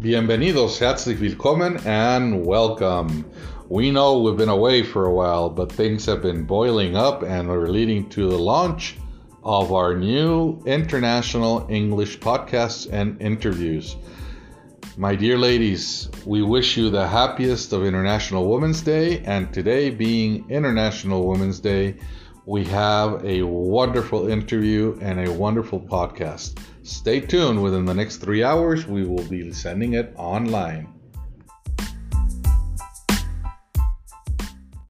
Bienvenidos, herzlich willkommen, and welcome. We know we've been away for a while, but things have been boiling up and we're leading to the launch of our new international English podcasts and interviews. My dear ladies, we wish you the happiest of International Women's Day, and today being International Women's Day, we have a wonderful interview and a wonderful podcast. Stay tuned. Within the next 3 hours, we will be sending it online.